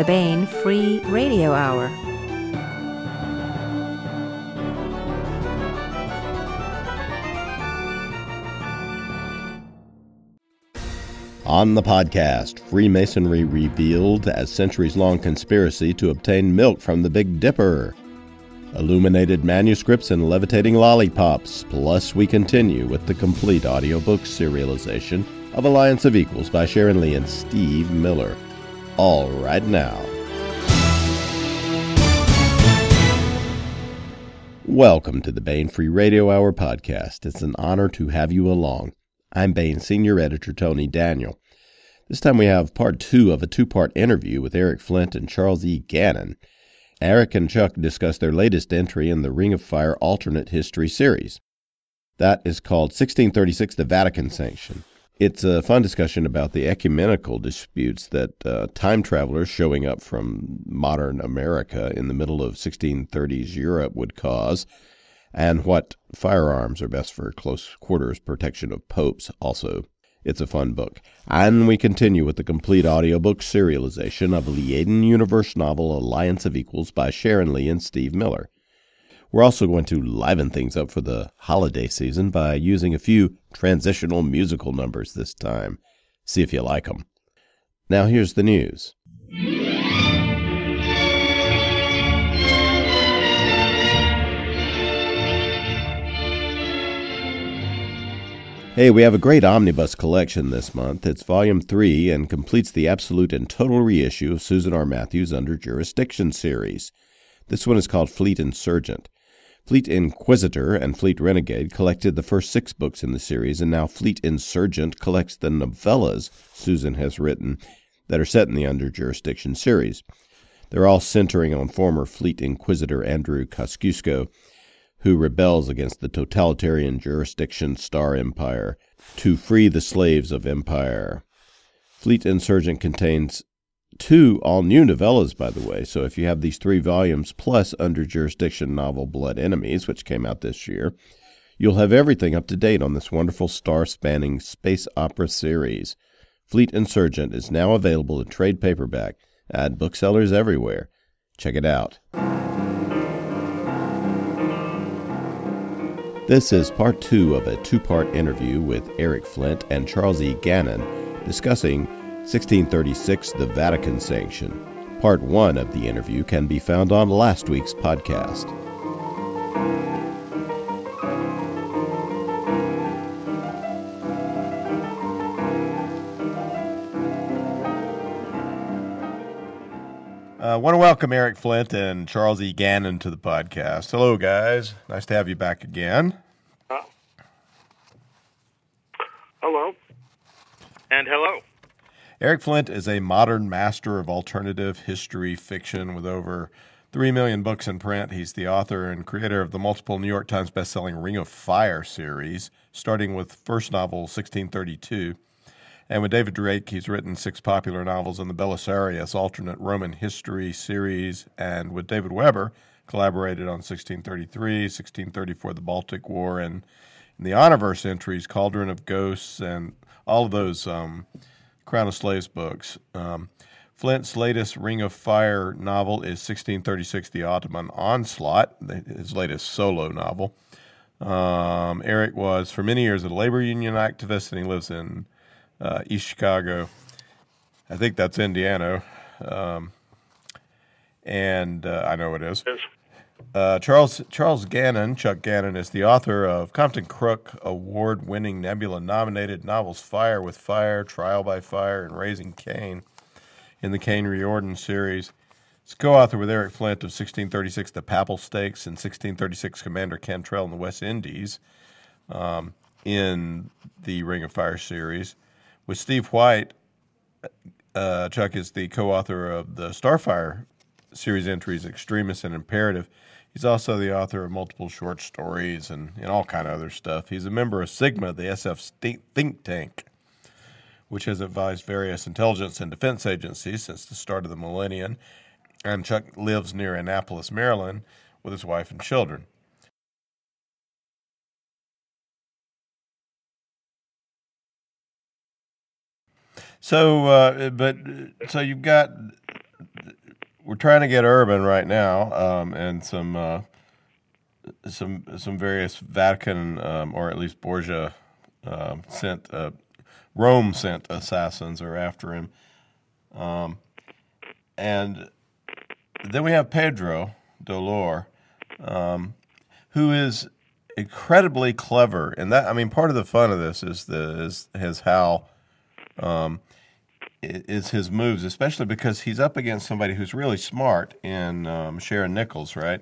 the Baen Free Radio Hour. On the podcast, Freemasonry revealed as centuries-long conspiracy to obtain milk from the Big Dipper. Illuminated manuscripts and levitating lollipops, plus we continue with the complete audiobook serialization of Alliance of Equals by Sharon Lee and Steve Miller. All right now. Welcome to the Baen Free Radio Hour podcast. It's an honor to have you along. I'm Baen Senior Editor Tony Daniel. This time we have part two of a two-part interview with Eric Flint and Charles E. Gannon. Eric and Chuck discuss their latest entry in the Ring of Fire alternate history series. That is called 1636 The Vatican Sanction. It's a fun discussion about the ecumenical disputes that time travelers showing up from modern America in the middle of 1630s Europe would cause, and what firearms are best for close quarters protection of popes also. It's a fun book. And we continue with the complete audiobook serialization of Liaden Universe novel Alliance of Equals by Sharon Lee and Steve Miller. We're also going to liven things up for the holiday season by using a few transitional musical numbers this time. See if you like them. Now here's the news. Hey, we have a great omnibus collection this month. It's Volume 3 and completes the absolute and total reissue of Susan R. Matthews' Under Jurisdiction series. This one is called Fleet Insurgent. Fleet Inquisitor and Fleet Renegade collected the first six books in the series, and now Fleet Insurgent collects the novellas Susan has written that are set in the Under Jurisdiction series. They're all centering on former Fleet Inquisitor Andrew Kosciusko, who rebels against the totalitarian jurisdiction Star Empire to free the slaves of empire. Fleet Insurgent contains two all-new novellas, by the way, so if you have these three volumes plus Under Jurisdiction novel Blood Enemies, which came out this year, you'll have everything up to date on this wonderful star-spanning space opera series. Fleet Insurgent is now available in trade paperback at booksellers everywhere. Check it out. This is part two of a two-part interview with Eric Flint and Charles E. Gannon discussing 1636 The Vatican Sanction. Part one of the interview can be found on last week's podcast. I want to welcome Eric Flint and Charles E. Gannon to the podcast. Hello, guys. Nice to have you back again. Hello. And hello. Eric Flint is a modern master of alternative history fiction with over 3 million books in print. He's the author and creator of the multiple New York Times best-selling Ring of Fire series, starting with first novel 1632. And with David Drake, he's written six popular novels in the Belisarius alternate Roman history series, and with David Weber, collaborated on 1633, 1634 The Baltic War, and in the Olivares entries, Cauldron of Ghosts, and all of those Crown of Slaves books. Flint's latest Ring of Fire novel is 1636 The Ottoman Onslaught, his latest solo novel. Eric was for many years a labor union activist, and he lives in East Chicago. I think that's Indiana. I know it is. Charles Gannon, Chuck Gannon, is the author of Compton Crook award-winning Nebula-nominated novels Fire with Fire, Trial by Fire, and Raising Cain in the Caine Riordan series. He's co-author with Eric Flint of 1636 The Papal Stakes and 1636 Commander Cantrell in the West Indies in the Ring of Fire series. With Steve White, Chuck is the co-author of the Starfire series entries, Extremist and Imperative. He's also the author of multiple short stories and all kind of other stuff. He's a member of SIGMA, the SF think tank, which has advised various intelligence and defense agencies since the start of the millennium. And Chuck lives near Annapolis, Maryland, with his wife and children. So you've got we're trying to get Urban right now, and some various Vatican or at least Borgia Rome sent assassins are after him, and then we have Pedro Dolor, who is incredibly clever. And that, I mean, part of the fun of this is his moves, especially because he's up against somebody who's really smart in Sharon Nichols, right?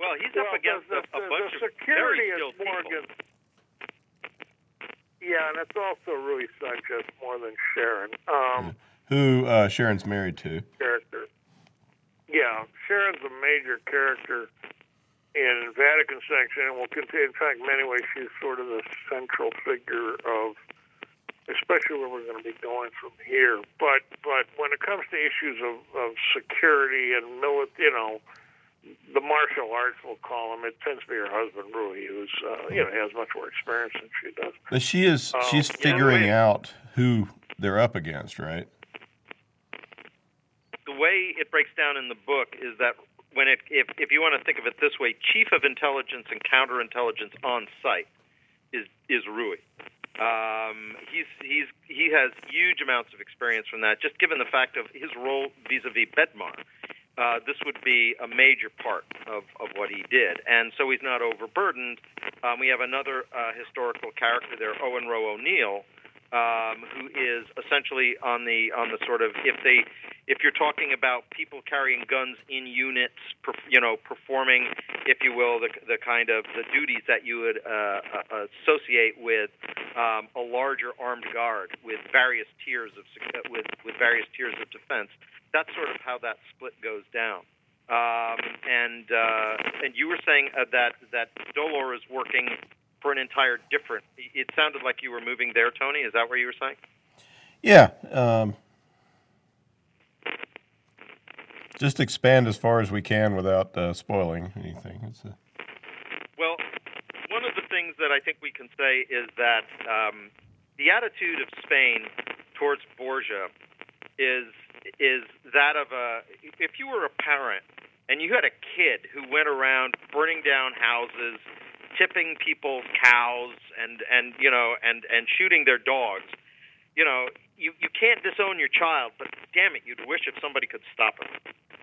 Well, he's up against a bunch of very skilled people. Yeah, and it's also Rui Sanchez more than Sharon. Who Sharon's married to. Character. Yeah, Sharon's a major character in Vatican Sanction, and will continue. In fact, in many ways, she's sort of the central figure of, especially where we're going to be going from here. But when it comes to issues of security and military, you know, the martial arts, we'll call him. It tends to be her husband, Rui, who's has much more experience than she does. But she's figuring out who they're up against, right? The way it breaks down in the book is that when if you want to think of it this way, chief of intelligence and counterintelligence on site is Rui. He has huge amounts of experience from that, just given the fact of his role vis-a-vis Bedmar. This would be a major part of what he did. And so he's not overburdened. We have another historical character there, Owen Roe O'Neill, who is essentially on the sort of, if you're talking about people carrying guns in units, performing, if you will, the kind of the duties that you would associate with a larger armed guard with various tiers of defense. That's sort of how that split goes down. And you were saying that Dolor is working for an entire different... It sounded like you were moving there, Tony. Is that what you were saying? Yeah. Just expand as far as we can without spoiling anything. Well, one of the things that I think we can say is that the attitude of Spain towards Borgia is that of if you were a parent and you had a kid who went around burning down houses, tipping people's cows, and shooting their dogs, you can't disown your child, but damn it, you'd wish if somebody could stop it.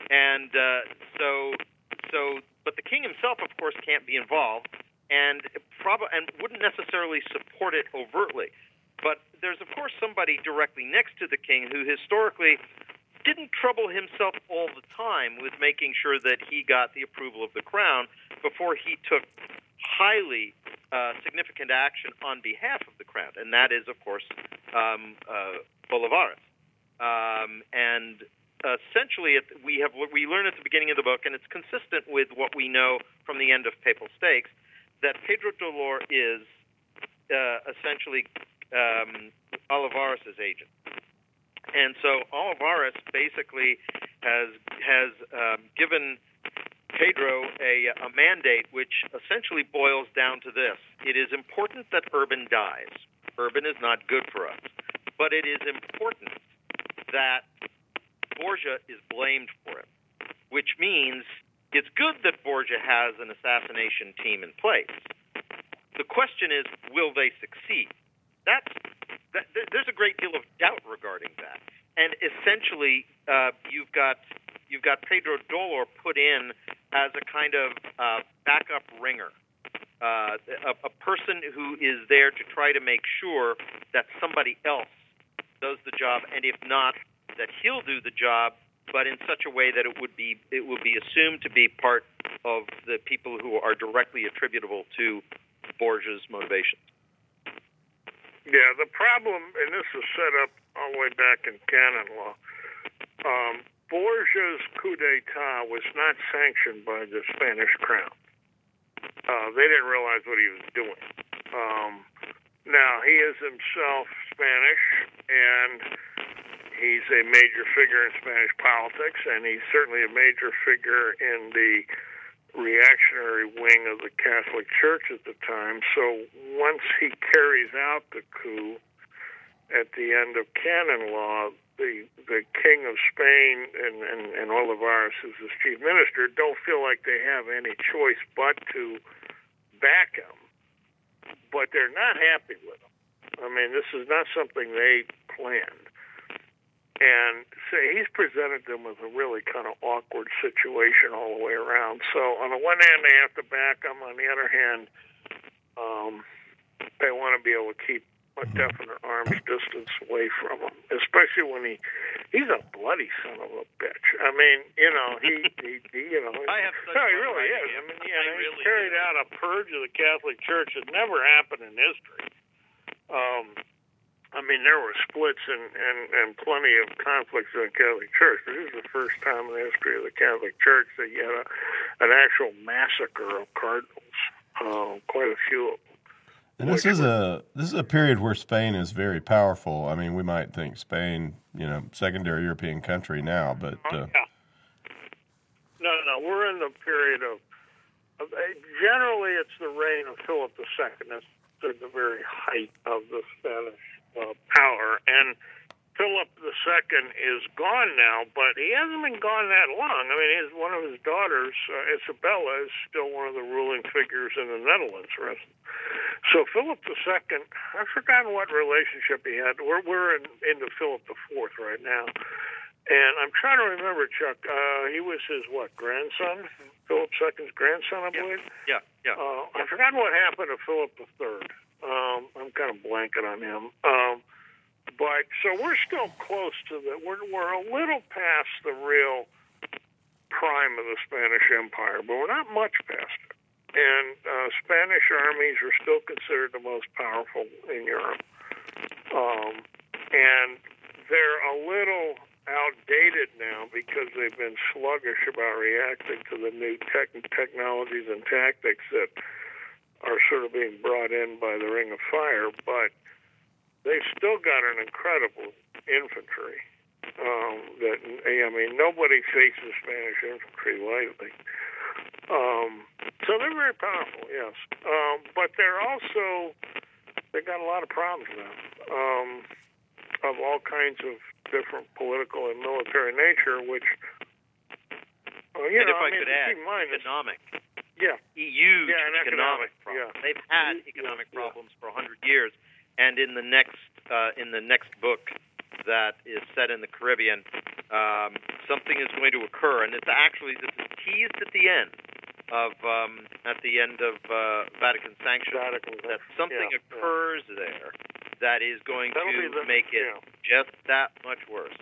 And but the king himself, of course, can't be involved, and wouldn't necessarily support it overtly. But there's, of course, somebody directly next to the king who historically didn't trouble himself all the time with making sure that he got the approval of the crown before he took highly significant action on behalf of the crown. And that is, of course, Olivares. And essentially, we learn at the beginning of the book, and it's consistent with what we know from the end of Papal Stakes, that Pedro Dolor is essentially... Olivares' agent. And so Olivares basically has given Pedro a mandate which essentially boils down to this. It is important that Urban dies. Urban is not good for us. But it is important that Borgia is blamed for it, which means it's good that Borgia has an assassination team in place. The question is, will they succeed? There's a great deal of doubt regarding that, and essentially you've got Pedro Dolor put in as a kind of backup ringer, a person who is there to try to make sure that somebody else does the job, and if not, that he'll do the job, but in such a way that it would be assumed to be part of the people who are directly attributable to Borgia's motivations. Yeah, the problem, and this is set up all the way back in canon law, Borgia's coup d'etat was not sanctioned by the Spanish crown. They didn't realize what he was doing. Now, he is himself Spanish, and he's a major figure in Spanish politics, and he's certainly a major figure in the reactionary wing of the Catholic Church at the time. So once he carries out the coup at the end of canon law, the King of Spain and Olivares as his chief minister don't feel like they have any choice but to back him, but they're not happy with him. I mean, this is not something they planned. And so he's presented them with a really kind of awkward situation all the way around. So on the one hand, they have to back him. On the other hand, they want to be able to keep a definite arm's distance away from him, especially when he's a bloody son of a bitch. I mean, you know, he really is. I mean, he carried out a purge of the Catholic Church that never happened in history. I mean, there were splits and plenty of conflicts in the Catholic Church, but this is the first time in the history of the Catholic Church that you had an actual massacre of cardinals, quite a few of them. And this is a period where Spain is very powerful. I mean, we might think Spain, secondary European country now, but no, we're in the period of generally it's the reign of Philip II. That's the very height of the Spanish power, and Philip II is gone now, but he hasn't been gone that long. I mean, one of his daughters, Isabella, is still one of the ruling figures in the Netherlands, right? So Philip II, I've forgotten what relationship he had. We're into Philip IV right now. And I'm trying to remember, Chuck, he was his, grandson? Philip II's grandson, I believe? Yeah. I've forgotten what happened to Philip III. I'm kind of blanking on him. But so we're still close to the. We're a little past the real prime of the Spanish Empire, but we're not much past it. And Spanish armies are still considered the most powerful in Europe, and they're a little outdated now because they've been sluggish about reacting to the new technologies and tactics that are sort of being brought in by the Ring of Fire, but they've still got an incredible infantry. Nobody faces Spanish infantry lightly. So they're very powerful, yes. But they've got a lot of problems now, of all kinds of different political and military nature, which, economic. Yeah. EU economic problems. Yeah. They've had economic problems for 100 years. And in the next book that is set in the Caribbean, something is going to occur, and it's actually this is teased at the end of Vatican Sanction that something occurs there that is going to make it just that much worse.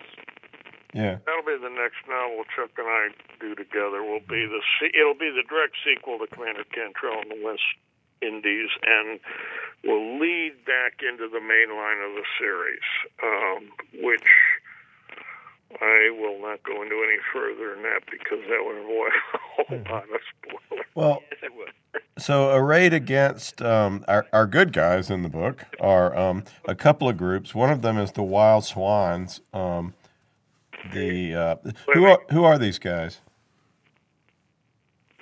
Yeah, that'll be the next novel Chuck and I do together. It'll be the direct sequel to Commander Cantrell and the West Indies, and will lead back into the main line of the series, which I will not go into any further than that because that would avoid a whole lot of spoilers. Well, yes, it would. So arrayed against our good guys in the book are a couple of groups. One of them is the Wild Swans. Who are these guys?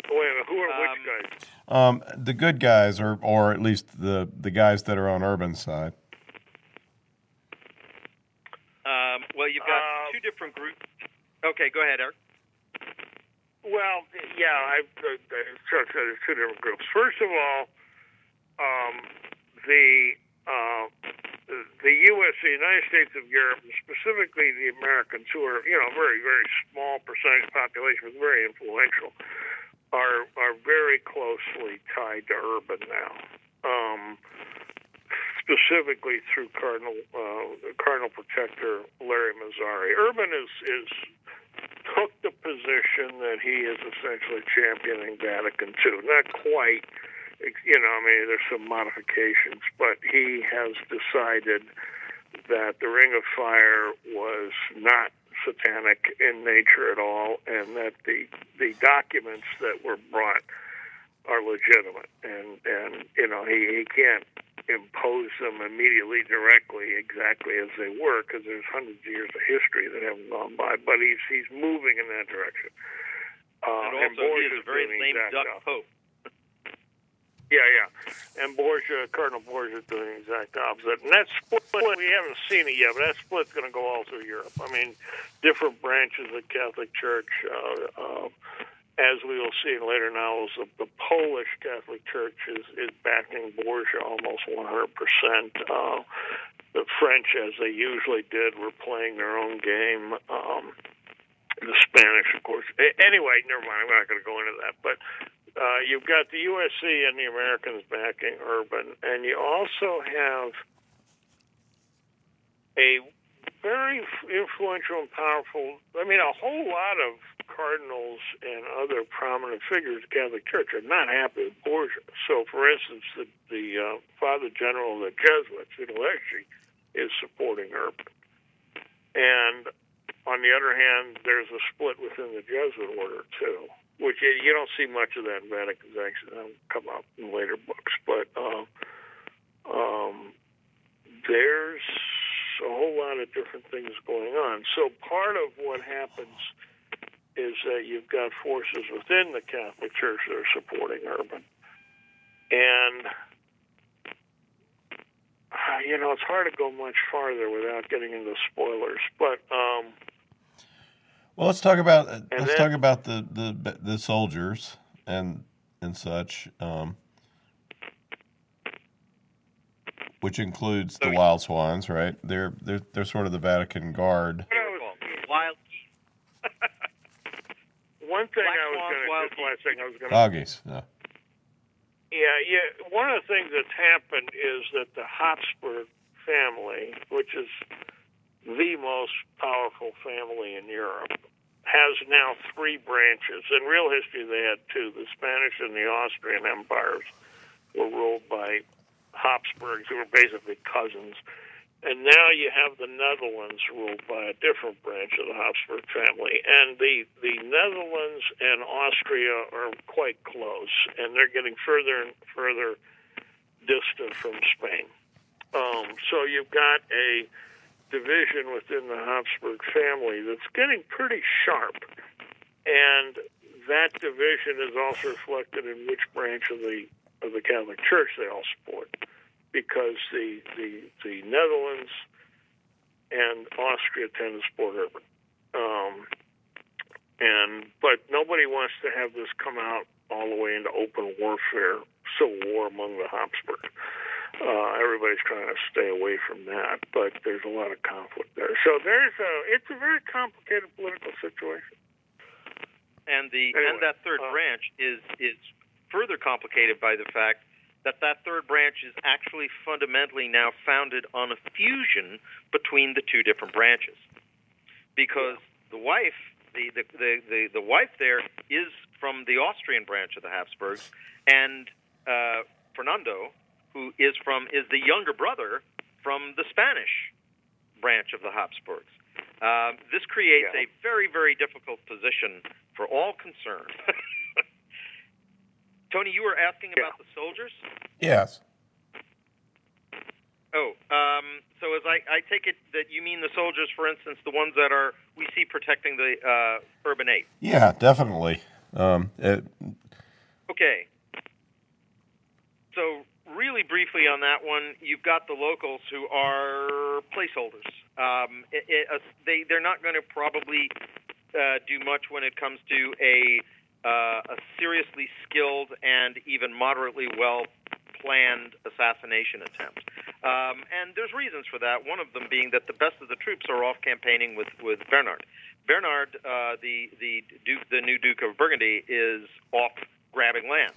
Who are which guys? The good guys, or at least the guys that are on Urban's side. You've got two different groups. Okay, go ahead, Eric. Well, there's two different groups. First of all, the U.S., the United States of Europe, and specifically the Americans, who are a very, very small percentage of the population, but very influential, are very closely tied to Urban now, specifically through Cardinal Protector Larry Mazzari. Urban is took the position that he is essentially championing Vatican II. Not quite, there's some modifications, but he has decided that the Ring of Fire was not satanic in nature at all, and that the documents that were brought are legitimate, and he can't impose them immediately directly exactly as they were because there's hundreds of years of history that haven't gone by, but he's moving in that direction. And also, he is a very lame duck pope. And Cardinal Borgia is doing the exact opposite, and that's we haven't seen it yet, but that split's going to go all through Europe. I mean, different branches of the Catholic Church, as we will see in later novels, the Polish Catholic Church is backing Borgia almost 100%. The French, as they usually did, were playing their own game. The Spanish, of course. Anyway, never mind. I'm not going to go into that. But you've got the USC and the Americans backing Urban, and you also have a very influential and powerful, I mean, a whole lot of cardinals and other prominent figures of the Catholic Church are not happy with Borgia. So, for instance, the Father General of the Jesuits, Leggi, is supporting Urban. And on the other hand, there's a split within the Jesuit order, too, which you don't see much of that in Vatican Sanction. That'll come up in later books. But there's a whole lot of different things going on. So part of what happens is that you've got forces within the Catholic Church that are supporting Urban. And, you know, it's hard to go much farther without getting into spoilers. But well, let's talk about the soldiers and such, which includes the Wild Swans, right? They're sort of the Vatican Guard. Wild Geese. One thing one of the things that's happened is that the Habsburg family, which is the most powerful family in Europe, has now three branches. In real history, they had two. The Spanish and the Austrian empires were ruled by Habsburgs, who were basically cousins. And now you have the Netherlands ruled by a different branch of the Habsburg family. And the Netherlands and Austria are quite close, and they're getting further and further distant from Spain. So you've got a division within the Habsburg family that's getting pretty sharp. And that division is also reflected in which branch of the Catholic Church they all support, because the Netherlands and Austria tend to support Urban. But nobody wants to have this come out all the way into open warfare, civil war among the Habsburg. Everybody's trying to stay away from that, but there's a lot of conflict there. So it's a very complicated political situation. And that third branch is further complicated by the fact that third branch is actually fundamentally now founded on a fusion between the two different branches, because the wife there is from the Austrian branch of the Habsburgs, and Fernando, who is the younger brother from the Spanish branch of the Habsburgs. This creates a very, very difficult position for all concerned. Tony, you were asking about the soldiers? Yes. Oh, so as I take it that you mean the soldiers, for instance, the ones that we see protecting the Urban VIII. Yeah, definitely. Okay. So really briefly on that one, you've got the locals who are placeholders. They're not going to probably do much when it comes to a seriously skilled and even moderately well-planned assassination attempt. And there's reasons for that, one of them being that the best of the troops are off campaigning with Bernard. Bernard, the new Duke of Burgundy, is off grabbing land,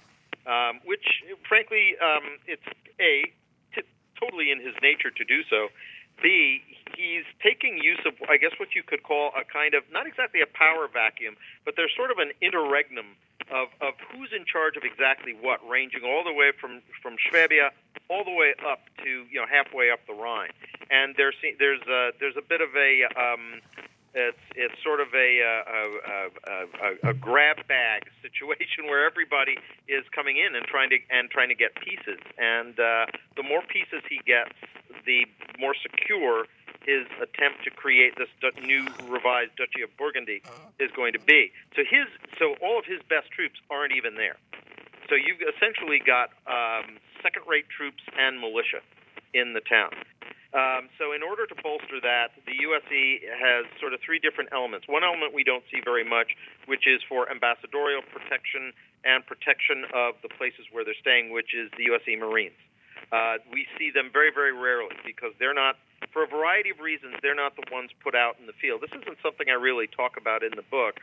which, frankly, it's A, totally in his nature to do so. B, he's taking use of, I guess, what you could call a kind of, not exactly a power vacuum, but there's sort of an interregnum of who's in charge of exactly what, ranging all the way from Swabia all the way up to, you know, halfway up the Rhine. And there's a bit of a, it's sort of a grab bag situation where everybody is coming in and trying to get pieces. And the more pieces he gets, the more secure his attempt to create this new revised Duchy of Burgundy is going to be. So all of his best troops aren't even there. So you've essentially got second-rate troops and militia in the town. So in order to bolster that, the USE has sort of three different elements. One element we don't see very much, which is for ambassadorial protection and protection of the places where they're staying, which is the USE Marines. We see them very, very rarely because they're not, for a variety of reasons, they're not the ones put out in the field. This isn't something I really talk about in the book,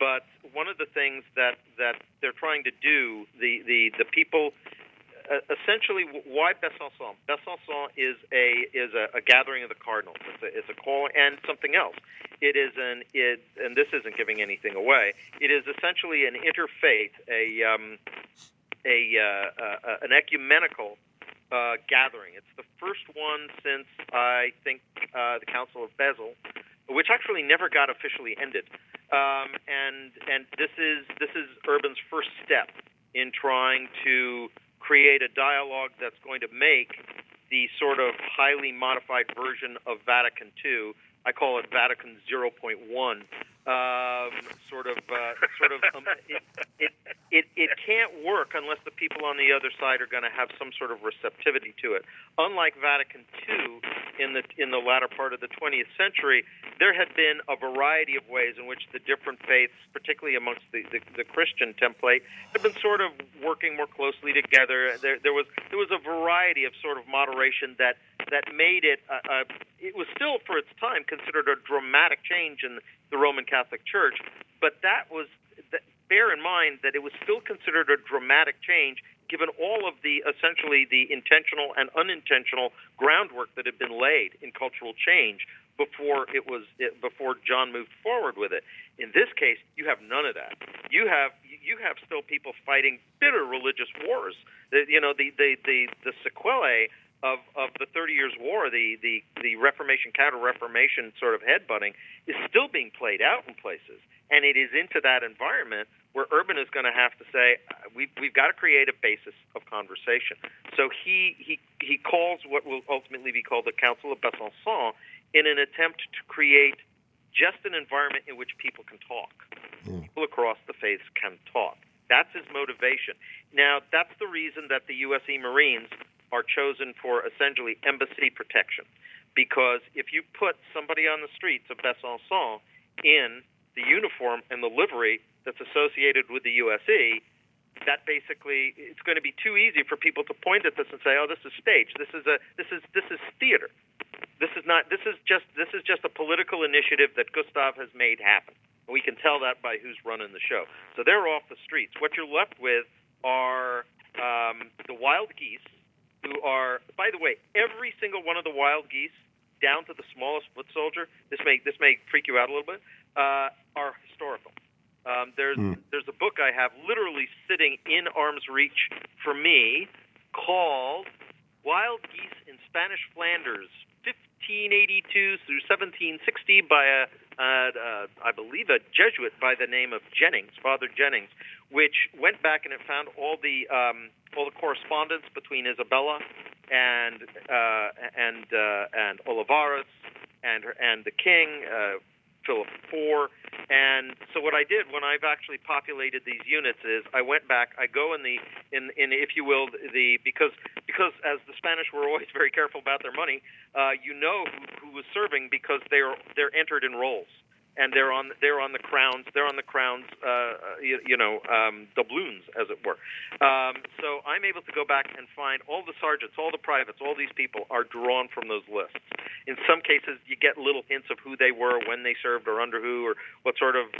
but one of the things that they're trying to do, the people, essentially, why Besançon? Besançon is a gathering of the cardinals. It's a call and something else. And this isn't giving anything away. It is essentially an interfaith, an ecumenical gathering. It's the first one since, I think, the Council of Basel, which actually never got officially ended. And this is Urban's first step in trying to create a dialogue that's going to make the sort of highly modified version of Vatican II. I call it Vatican 0.1. It can't work unless the people on the other side are going to have some sort of receptivity to it. Unlike Vatican II in the latter part of the 20th century, there had been a variety of ways in which the different faiths, particularly amongst the Christian template, had been sort of working more closely together. There was a variety of sort of moderation that made it. It was still, for its time, considered a dramatic change in the Roman Catholic Church, but that was. Bear in mind that it was still considered a dramatic change, given all of the essentially the intentional and unintentional groundwork that had been laid in cultural change before John moved forward with it. In this case, you have none of that. You have still people fighting bitter religious wars. The sequelae of the 30 Years' War, the Reformation, Counter-Reformation sort of headbutting, is still being played out in places. And it is into that environment where Urban is going to have to say, we've got to create a basis of conversation. So he calls what will ultimately be called the Council of Besançon in an attempt to create just an environment in which people can talk. People across the faiths can talk. That's his motivation. Now, that's the reason that the USE Marines are chosen for essentially embassy protection, because if you put somebody on the streets of Besançon in the uniform and the livery that's associated with the USE, that basically it's going to be too easy for people to point at this and say, "Oh, this is staged. This is theater. This is just a political initiative that Gustav has made happen." And we can tell that by who's running the show. So they're off the streets. What you're left with are the Wild Geese, who are, by the way, every single one of the Wild Geese, down to the smallest foot soldier. This may freak you out a little bit. Are historical. There's a book I have literally sitting in arm's reach for me called Wild Geese in Spanish Flanders, 1582 through 1760 by I believe a Jesuit by the name of Jennings, Father Jennings, which went back and it found all the correspondence between Isabella and Olivares and the king, Philip IV. And so what I did when I've actually populated these units is I went back, I go in if you will, because as the Spanish were always very careful about their money, who was serving, because they're entered in rolls. And they're on the crown's doubloons, as it were. So I'm able to go back and find all the sergeants, all the privates, all these people are drawn from those lists. In some cases, you get little hints of who they were, when they served, or under who, or what sort of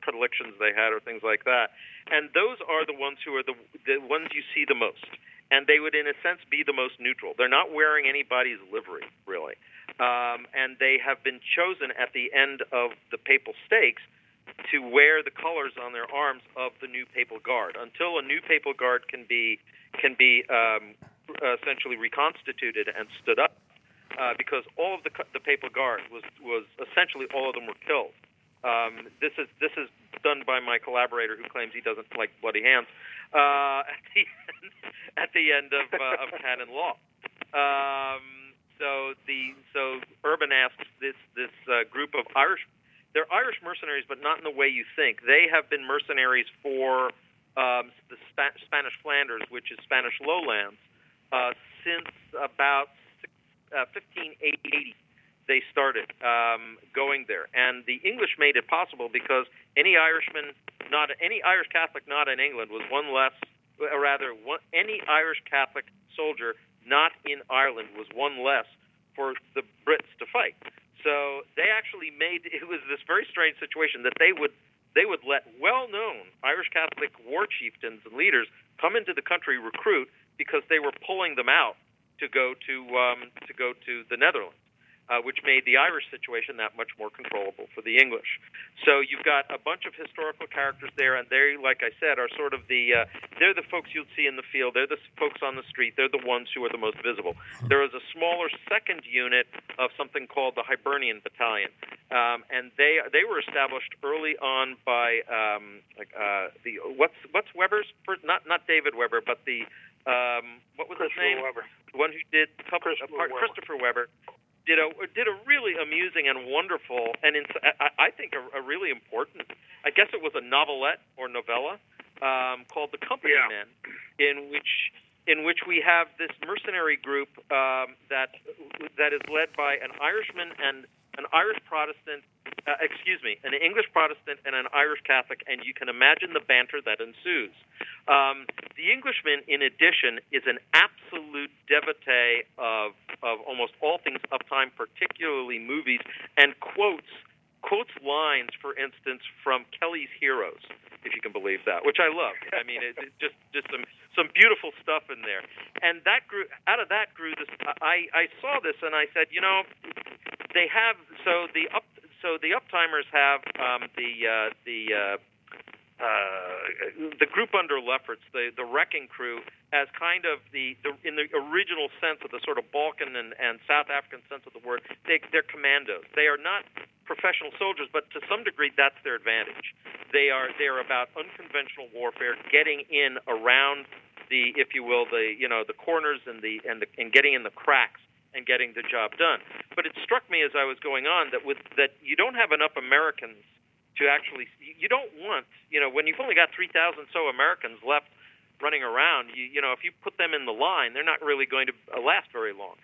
predilections they had, or things like that. And those are the ones who are the ones you see the most, and they would, in a sense, be the most neutral. They're not wearing anybody's livery, really. And they have been chosen at the end of the papal stakes to wear the colors on their arms of the new papal guard. Until a new papal guard can be essentially reconstituted and stood up, because all of the papal guard was essentially all of them were killed. This is done by my collaborator who claims he doesn't like bloody hands. At the end of canon law. So Urban asks this group of Irish, they're Irish mercenaries, but not in the way you think. They have been mercenaries for the Spanish Flanders, which is Spanish lowlands, since about 1580 they started going there, and the English made it possible because any Irish Catholic not in England was any Irish Catholic soldier not in Ireland was one less for the Brits to fight. So they actually it was this very strange situation that they would let well-known Irish Catholic war chieftains and leaders come into the country recruit because they were pulling them out to go to the Netherlands, which made the Irish situation that much more controllable for the English. So you've got a bunch of historical characters there, and they, like I said, are sort of they're the folks you'd see in the field. They're the folks on the street. They're the ones who are the most visible. There is a smaller second unit of something called the Hibernian Battalion, and they were established early on by what's Weber's not David Weber, but the what was his name? Weber. The one who did Christopher Weber. Did a really amusing and wonderful, and I think a really important, I guess it was a novelette or novella called The Company Men, in which we have this mercenary group that is led by an Irishman and an Irish Protestant, an English Protestant and an Irish Catholic, and you can imagine the banter that ensues. The Englishman, in addition, is an absolute devotee of almost all things uptime, particularly movies, and quotes lines, for instance, from Kelly's Heroes, if you can believe that, which I love. I mean, it's just some beautiful stuff in there. And out of that grew this. I saw this and I said, they have the uptimers have the group under Lefferts, the wrecking crew, as kind of the in the original sense of the sort of Balkan and South African sense of the word, they're commandos. They are not professional soldiers, but to some degree that's their advantage. They are about unconventional warfare, getting in around the, if you will, the corners and getting in the cracks and getting the job done. But it struck me as I was going on that you don't have enough Americans to actually, you don't want, when you've only got 3,000 so Americans left running around, if you put them in the line, they're not really going to last very long.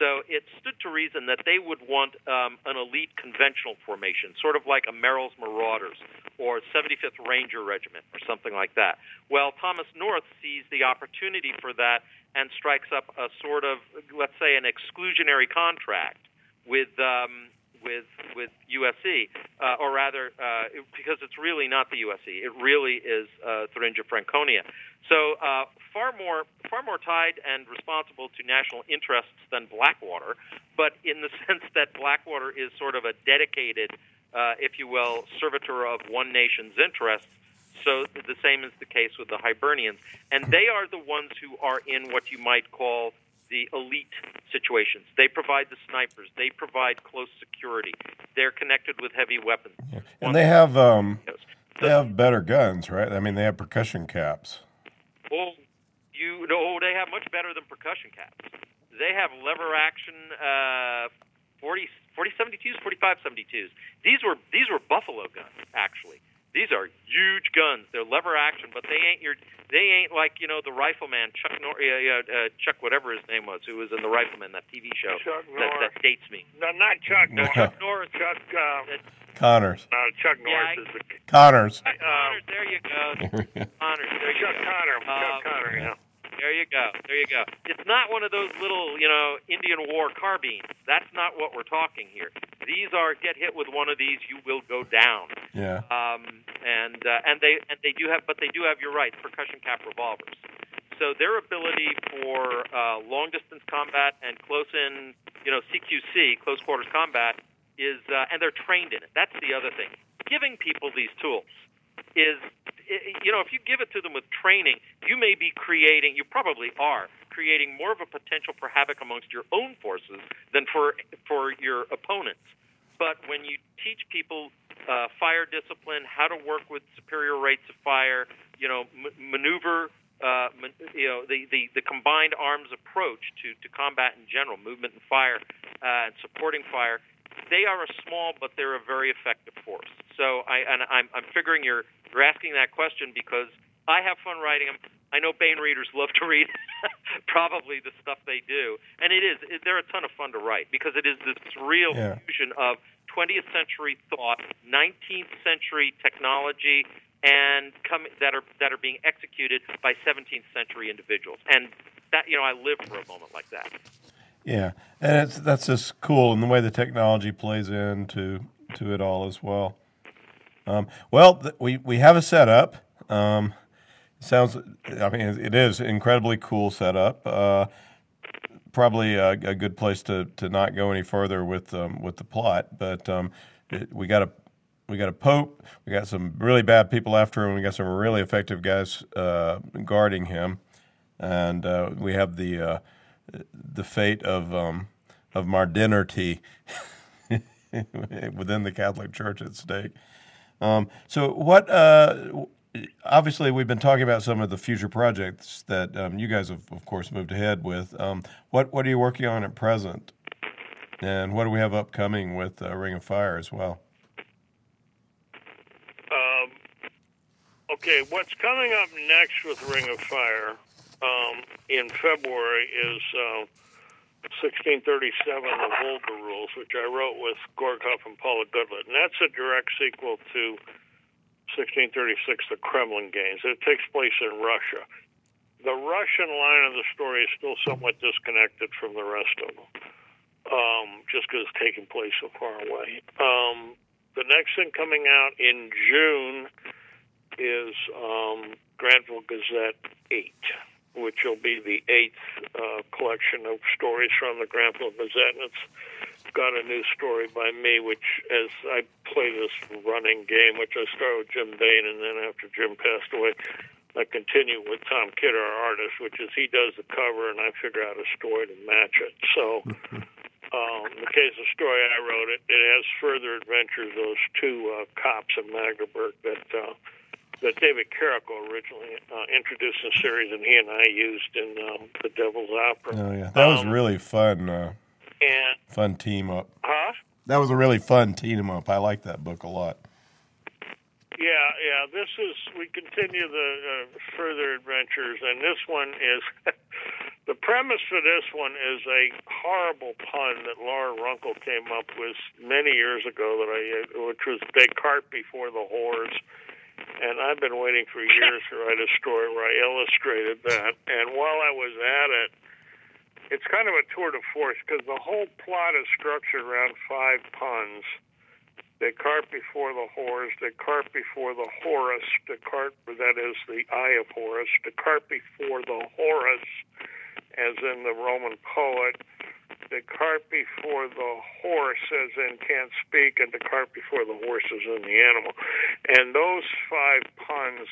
So it stood to reason that they would want an elite conventional formation, sort of like a Merrill's Marauders or 75th Ranger Regiment or something like that. Well, Thomas North sees the opportunity for that and strikes up a sort of, let's say, an exclusionary contract with USC, because it's really not the USC. It really is Thuringia Franconia. So far more tied and responsible to national interests than Blackwater, but in the sense that Blackwater is sort of a dedicated, if you will, servitor of one nation's interests. So the same is the case with the Hibernians. And they are the ones who are in what you might call the elite situations. They provide the snipers. They provide close security. They're connected with heavy weapons. Yeah. And they have they have better guns, right? I mean, they have percussion caps. They have much better than percussion caps. They have lever action 40-72s, 45-72s. These were buffalo guns, actually. These are huge guns. They're lever action, but they ain't like the Rifleman Chuck whatever his name was, who was in the Rifleman, that TV show. That dates me. No, not Chuck. No. Chuck Norris. Chuck Connors. No, Chuck Norris is the Connors. Connors. There you go. Connors. There you go. Chuck Connor. Yeah. There you go. It's not one of those little, Indian War carbines. That's not what we're talking here. These are get hit with one of these, you will go down. Yeah. And they do have, you're right, percussion cap revolvers. So their ability for long distance combat and close in, CQC, close quarters combat, is, and they're trained in it. That's the other thing. Giving people these tools is, if you give it to them with training, you probably are creating more of a potential for havoc amongst your own forces than for your opponents. But when you teach people fire discipline, how to work with superior rates of fire, maneuver, the combined arms approach to combat in general, movement and fire, and supporting fire, they are a small, but they're a very effective force. So I'm figuring you're asking that question because I have fun writing them. I know Baen readers love to read probably the stuff they do. And they're a ton of fun to write because it is this real fusion of 20th century thought, 19th century technology, and that are being executed by 17th century individuals. And that, I live for a moment like that. Yeah, and that's just cool, and the way the technology plays into it all as well. We have a setup. It is an incredibly cool setup. Probably a good place to not go any further with the plot, but we got a pope, we got some really bad people after him, we got some really effective guys guarding him, and we have the fate of modernity within the Catholic Church at stake. Obviously, we've been talking about some of the future projects that you guys have, of course, moved ahead with. What are you working on at present? And what do we have upcoming with Ring of Fire as well? Okay, what's coming up next with Ring of Fire in February is 1637 The Volga Rules, which I wrote with Gorkov and Paula Goodlett. And that's a direct sequel to 1636, The Kremlin Games. It takes place in Russia. The Russian line of the story is still somewhat disconnected from the rest of them, just because it's taking place so far away. The next thing coming out in June is Granville Gazette 8, which will be the 8th collection of stories from the Granville Gazette. And it's got a new story by me, which, as I play this running game, which I started with Jim Baen, and then after Jim passed away, I continue with Tom Kidd, our artist, which is he does the cover, and I figure out a story to match it. So in the case of the story I wrote, it has further adventures, those two cops in Magdeburg that David Carrico originally introduced in the series, and he and I used in The Devil's Opera. Oh, yeah. That was really fun. Fun team-up. Huh? That was a really fun team-up. I like that book a lot. Yeah. This is, we continue the further adventures, and this one is, the premise for this one is a horrible pun that Laura Runkle came up with many years ago, which was Descartes before the whores. And I've been waiting for years to write a story where I illustrated that. And while I was at it, it's kind of a tour de force because the whole plot is structured around 5 puns. Descartes before the whores, Descartes before the Horus, Descartes, that is the Eye of Horus, Descartes before the Horus, as in the Roman poet, Descartes before the horse, as in can't speak, and Descartes before the horse, as in the animal. And those 5 puns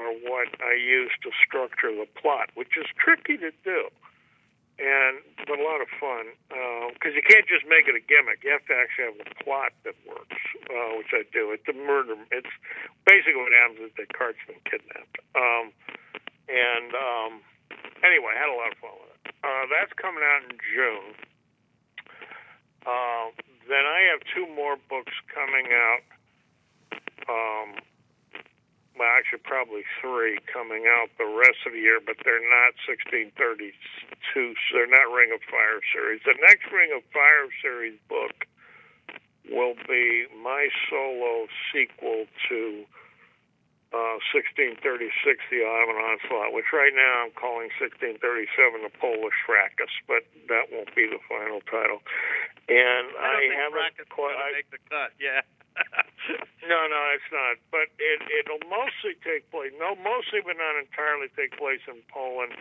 are what I use to structure the plot, which is tricky to do, but a lot of fun, because you can't just make it a gimmick. You have to actually have a plot that works, which I do. It's a murder. It's basically what happens is Descartes has been kidnapped. Anyway, I had a lot of fun with it. That's coming out in June. Then I have 2 more books coming out. Actually, probably 3 coming out the rest of the year, but they're not 1632. So they're not Ring of Fire series. The next Ring of Fire series book will be my solo sequel to 1636, The Ottoman Onslaught, which right now I'm calling 1637, The Polish Fracas, but that won't be the final title. And I haven't Fracas quite going to make the cut. Yeah. No, it's not. But it'll mostly take place. No, mostly, but not entirely take place in Poland.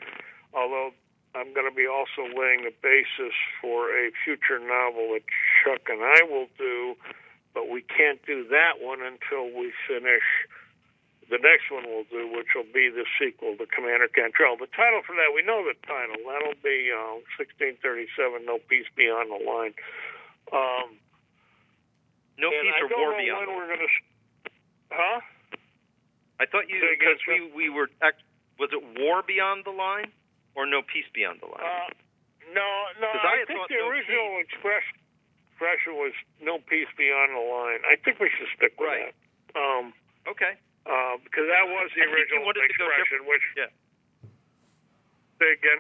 Although I'm going to be also laying the basis for a future novel that Chuck and I will do, but we can't do that one until we finish. The next one we'll do, which will be the sequel to Commander Cantrell. The title for that, we know the title. That'll be 1637, No Peace Beyond the Line. No Peace or War Beyond the Line. Huh? I thought you, because we were, was it War Beyond the Line or No Peace Beyond the Line? No, I think the original expression was No Peace Beyond the Line. I think we should stick with that. Okay. Because that was the original expression, which... Yeah. Say again?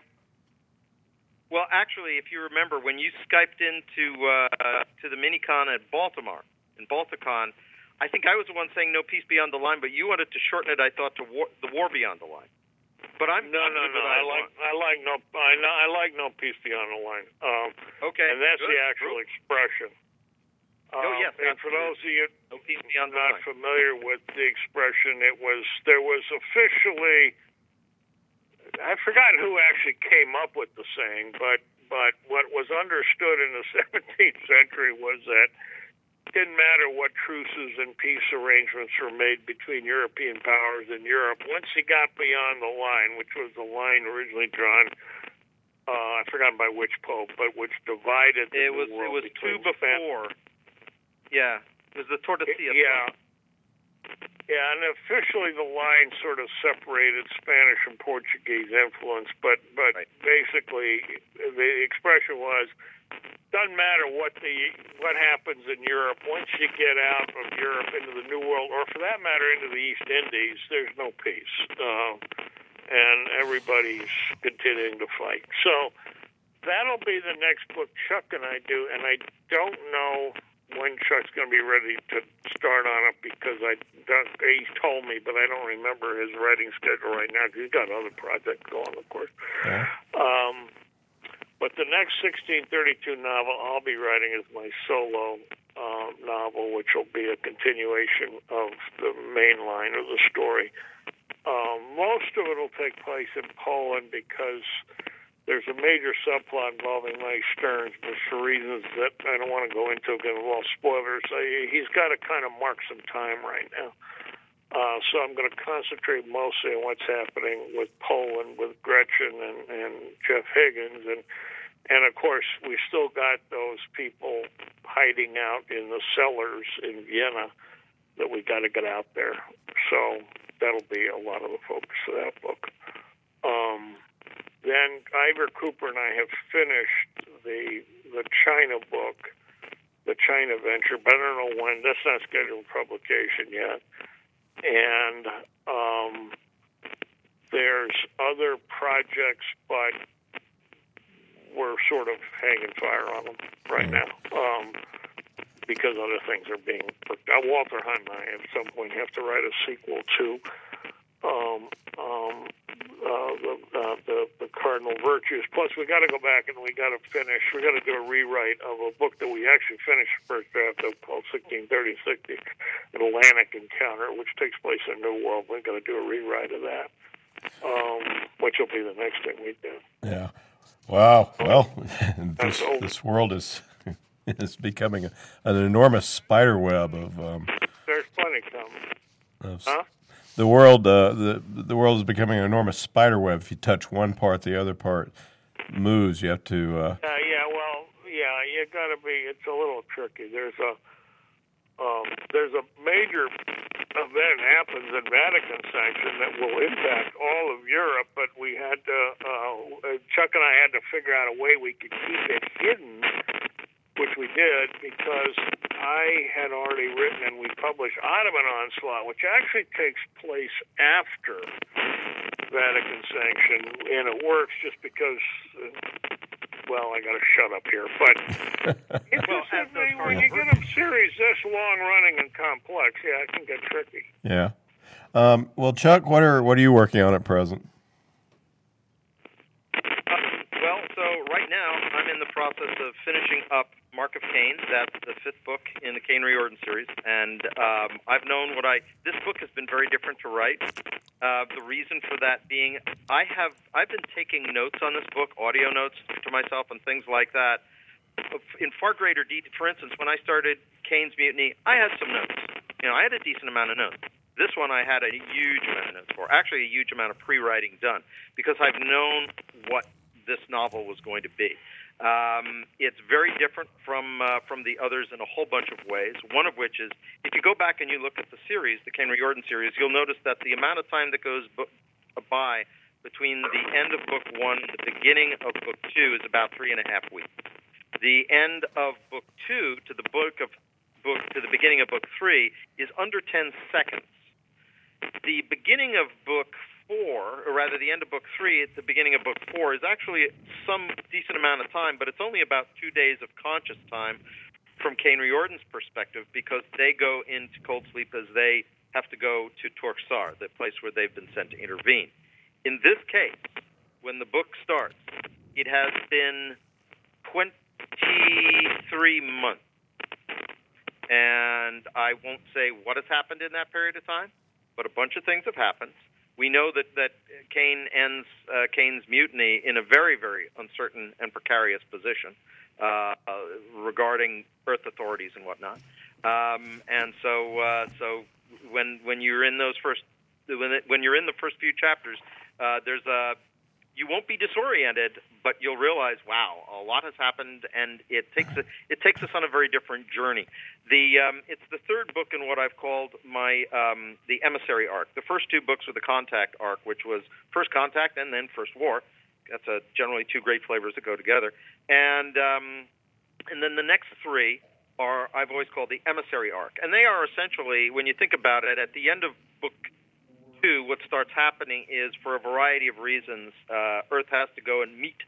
Well, actually, if you remember, when you Skyped into to the Minicon at Baltimore, in Balticon, I think I was the one saying no peace beyond the line, but you wanted to shorten it, I thought, to war, the war beyond the line. But I'm no. I like no peace beyond the line. Okay, and that's good. The actual expression. Oh yes, and for those of you no peace beyond the not line. Familiar with the expression, there was officially. I've forgotten who actually came up with the saying, but what was understood in the 17th century was that it didn't matter what truces and peace arrangements were made between European powers and Europe. Once you got beyond the line, which was the line originally drawn, I've forgotten by which pope, but which divided the world. It was two before. Yeah, it was the Tordesillas. Yeah. Yeah, and officially the line sort of separated Spanish and Portuguese influence, but right. Basically the expression was, doesn't matter what happens in Europe, once you get out of Europe into the New World, or for that matter into the East Indies, there's no peace, and everybody's continuing to fight. So that'll be the next book Chuck and I do, and I don't know when Chuck's going to be ready to start on it, because he told me, but I don't remember his writing schedule right now because he's got other projects going, of course. Yeah. But the next 1632 novel I'll be writing is my solo novel, which will be a continuation of the main line of the story. Most of it will take place in Poland because there's a major subplot involving Mike Stearns, but for reasons that I don't want to go into because it involves spoilers, he's got to kind of mark some time right now. So I'm going to concentrate mostly on what's happening with Poland, with Gretchen and Jeff Higgins. And of course, we still got those people hiding out in the cellars in Vienna that we got to get out there. So that'll be a lot of the focus of that book. Then Ivor Cooper and I have finished the China book, the China venture, but I don't know when. That's not scheduled for publication yet. And there's other projects, but we're sort of hanging fire on them right now because other things are being worked out. Walter Hunt and I at some point have to write a sequel to the Cardinal Virtues. Plus, we got to go back and we got to do a rewrite of a book that we actually finished the first draft of called 1636 The Atlantic Encounter, which takes place in the New World. We're going to do a rewrite of that, which will be the next thing we do. Yeah. Wow. Well, this world is becoming an enormous spider web of. There's plenty coming. Huh? The world is becoming an enormous spider web. If you touch one part, the other part moves. You have to. You got to be. It's a little tricky. There's a major event happens in Vatican Sanction that will impact all of Europe, but we had to. Chuck and I had to figure out a way we could keep it hidden, which we did because I had already written and we published Ottoman Onslaught, which actually takes place after Vatican Sanction, and it works just because, I got to shut up here, but when you get a series this long-running and complex, yeah, it can get tricky. Yeah. Well, Chuck, what are you working on at present? Right now, I'm in the process of finishing up Mark of Cain. That's the fifth book in the Caine Riordan series, and I've known this book has been very different to write. The reason for that being, I've been taking notes on this book, audio notes to myself, and things like that. In far greater detail. For instance, when I started Caine's Mutiny, I had some notes. I had a decent amount of notes. This one I had a huge amount of notes for. Actually, a huge amount of pre-writing done because I've known what this novel was going to be. It's very different from the others in a whole bunch of ways, one of which is if you go back and you look at the series, the Caine Riordan series, you'll notice that the amount of time that goes by between the end of Book 1 and the beginning of Book 2 is about 3.5 weeks. The end of Book 2 to the beginning of Book 3 is under 10 seconds. The beginning of Book 4, or rather the end of Book 3 at the beginning of Book 4, is actually some decent amount of time, but it's only about 2 days of conscious time from Caine Riordan's perspective, because they go into cold sleep as they have to go to Torxar, the place where they've been sent to intervene. In this case, when the book starts, it has been 23 months. And I won't say what has happened in that period of time, but a bunch of things have happened. We know that Caine ends Caine's mutiny in a very, very uncertain and precarious position regarding Earth authorities and whatnot. So when you're in those first, when you're in the first few chapters, you won't be disoriented, but you'll realize, wow, a lot has happened, and it takes us on a very different journey. It's the third book in what I've called my the emissary arc. The first two books were the contact arc, which was first contact and then first war. That's generally two great flavors that go together. And then the next three are, I've always called the emissary arc. And they are essentially, when you think about it, at the end of book two, what starts happening is, for a variety of reasons, Earth has to go and meet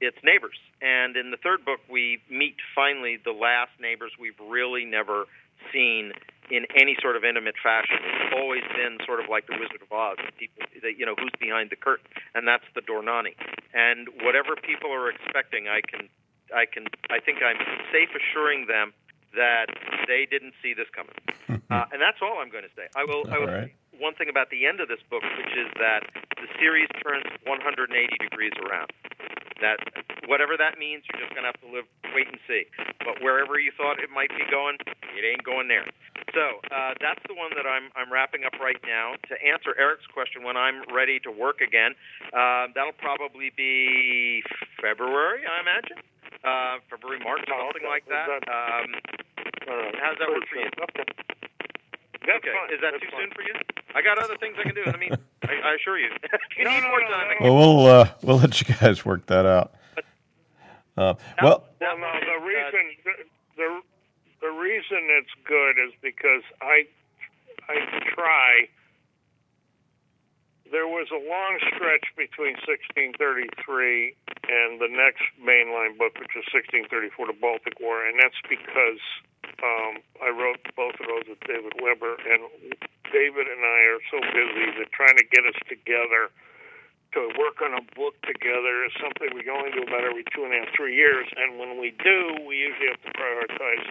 its neighbors. And in the third book, we meet finally the last neighbors we've really never seen in any sort of intimate fashion. It's always been sort of like the Wizard of Oz, people that, you know, who's behind the curtain, and that's the Dornani. And whatever people are expecting, I think I'm safe assuring them that they didn't see this coming. And that's all I'm going to say. I will say one thing about the end of this book, which is that the series turns 180 degrees around. That, whatever that means, you're just going to have to wait and see. But wherever you thought it might be going, it ain't going there. So that's the one that I'm wrapping up right now. To answer Eric's question, when I'm ready to work again, that'll probably be February, I imagine. February, March, something like that. How's that work for you? Okay. Is that too soon for you? I got other things I can do. I mean, I assure you. If you need more time. Well, we'll let you guys work that out. The reason it's good is because I try. There was a long stretch between 1633 and the next mainline book, which is 1634, The Baltic War, and that's because I wrote both of those with David Weber, and David and I are so busy that trying to get us together to work on a book together is something we only do about every 2.5-3 years, and when we do, we usually have to prioritize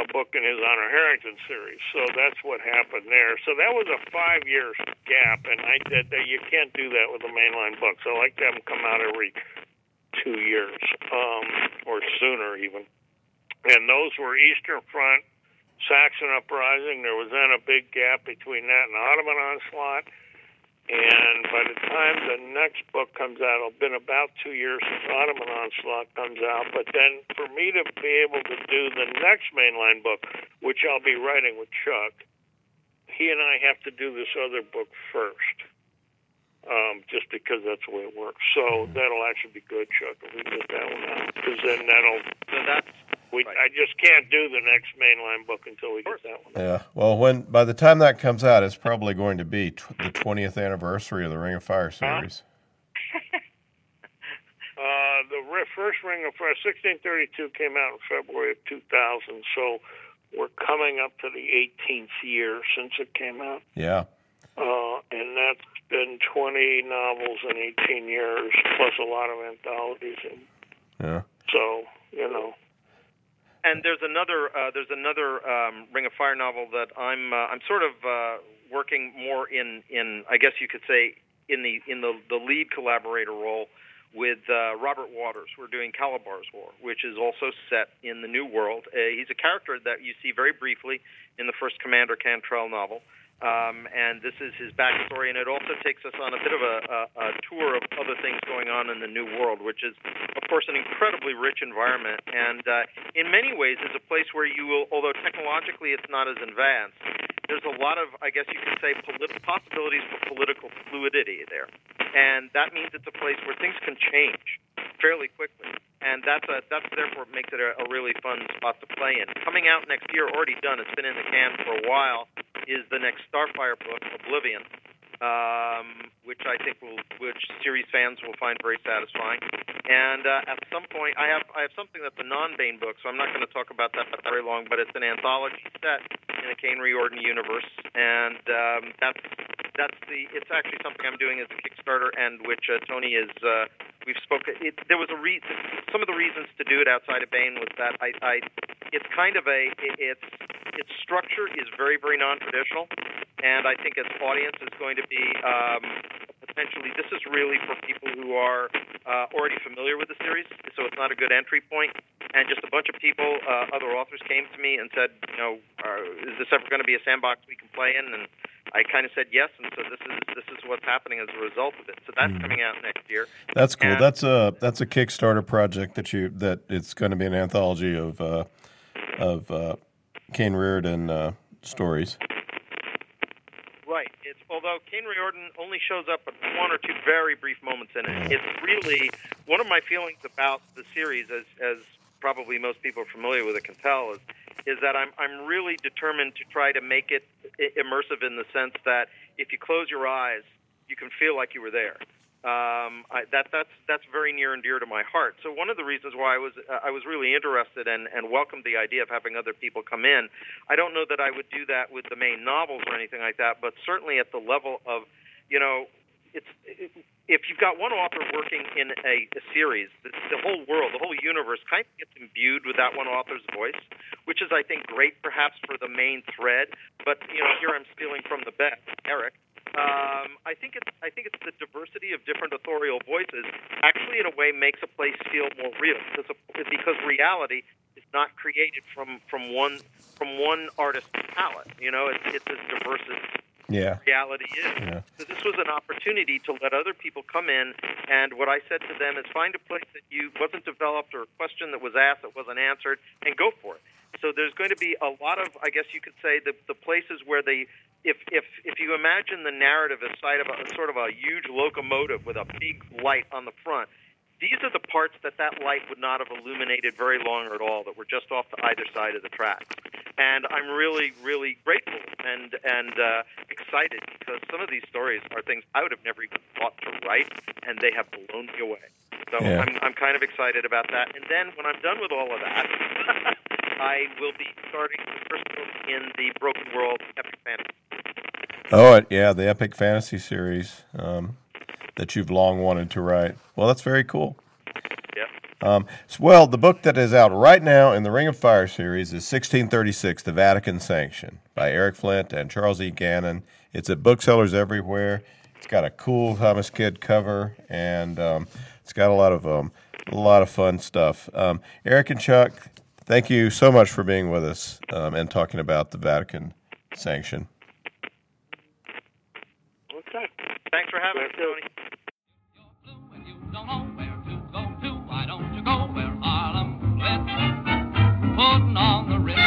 a book in his Honor Harrington series. So that's what happened there. So that was a 5-year gap, and I did that. You can't do that with a mainline book. So I like to have them come out every 2 years or sooner even. And those were Eastern Front, Saxon Uprising. There was then a big gap between that and the Ottoman Onslaught. And by the time the next book comes out, it'll have been about 2 years since Ottoman Onslaught comes out. But then for me to be able to do the next mainline book, which I'll be writing with Chuck, he and I have to do this other book first, just because that's the way it works. So that'll actually be good, Chuck, if we get that one out. Because then I just can't do the next mainline book until we get that one. Yeah. Well, by the time that comes out, it's probably going to be the 20th anniversary of the Ring of Fire series. The first Ring of Fire, 1632, came out in February of 2000, so we're coming up to the 18th year since it came out. Yeah. And that's been 20 novels in 18 years, plus a lot of anthologies. Yeah. So, you know. And there's another Ring of Fire novel that I'm sort of working more in I guess you could say in the lead collaborator role with Robert Waters. We're doing Calabar's War, which is also set in the New World. He's a character that you see very briefly in the first Commander Cantrell novel, and this is his backstory. And it also takes us on a bit of a tour of other things going on in the New World, which is, of course, an incredibly rich environment, and in many ways is a place where you will, although technologically it's not as advanced, there's a lot of, I guess you could say, possibilities for political fluidity there. And that means it's a place where things can change fairly quickly. And that's therefore makes it a really fun spot to play in. Coming out next year, already done, it's been in the can for a while, is the next Starfire book, Oblivion. which I think which series fans will find very satisfying. And at some point, I have something that's a non-Baen book, so I'm not going to talk about that very long. But it's an anthology set in the Caine Riordan universe, and it's actually something I'm doing as a Kickstarter, and which Tony is. We've spoken. There was a reason. Some of the reasons to do it outside of Baen was that it's kind of a. Its structure is very, very non-traditional, and I think its audience is going to be potentially. This is really for people who are already familiar with the series, so it's not a good entry point. And just a bunch of people, other authors, came to me and said, "You know, is this ever going to be a sandbox we can play in?" And I kind of said yes, and so this is what's happening as a result of it. So that's coming out next year. That's cool. And that's a Kickstarter project that it's going to be an anthology of Caine Riordan stories. Right. It's although Caine Riordan only shows up at one or two very brief moments in it. It's really one of my feelings about the series, as probably most people familiar with it can tell, is that I'm really determined to try to make it immersive in the sense that if you close your eyes, you can feel like you were there. That's very near and dear to my heart. So one of the reasons why I was really interested and welcomed the idea of having other people come in. I don't know that I would do that with the main novels or anything like that, but certainly at the level of, you know, if you've got one author working in a series, the whole world, the whole universe kind of gets imbued with that one author's voice, which is, I think, great perhaps for the main thread. But, you know, here I'm stealing from the best, Eric. I think it's the diversity of different authorial voices actually, in a way, makes a place feel more real because reality is not created from one artist's palette. You know, it's as diverse as reality is. Yeah. So this was an opportunity to let other people come in, and what I said to them is find a place that wasn't developed or a question that was asked that wasn't answered, and go for it. So there's going to be a lot of, I guess you could say, the places where they, if you imagine the narrative as sort of a huge locomotive with a big light on the front, these are the parts that light would not have illuminated very long or at all, that were just off to either side of the track. And I'm really, really grateful and excited because some of these stories are things I would have never even thought to write, and they have blown me away. So yeah. I'm kind of excited about that. And then when I'm done with all of that... I will be starting the first book in the Broken World Epic Fantasy. Oh, yeah, the Epic Fantasy series that you've long wanted to write. Well, that's very cool. Yeah. Well, the book that is out right now in the Ring of Fire series is 1636, The Vatican Sanction, by Eric Flint and Charles E. Gannon. It's at booksellers everywhere. It's got a cool Thomas Kidd cover, and it's got a lot of fun stuff. Eric and Chuck... Thank you so much for being with us and talking about the Vatican sanction. Okay. Thanks for having us, Tony. You're blue and you don't know where to go to. Why don't you go where Harlem bled? Putting on the ribs.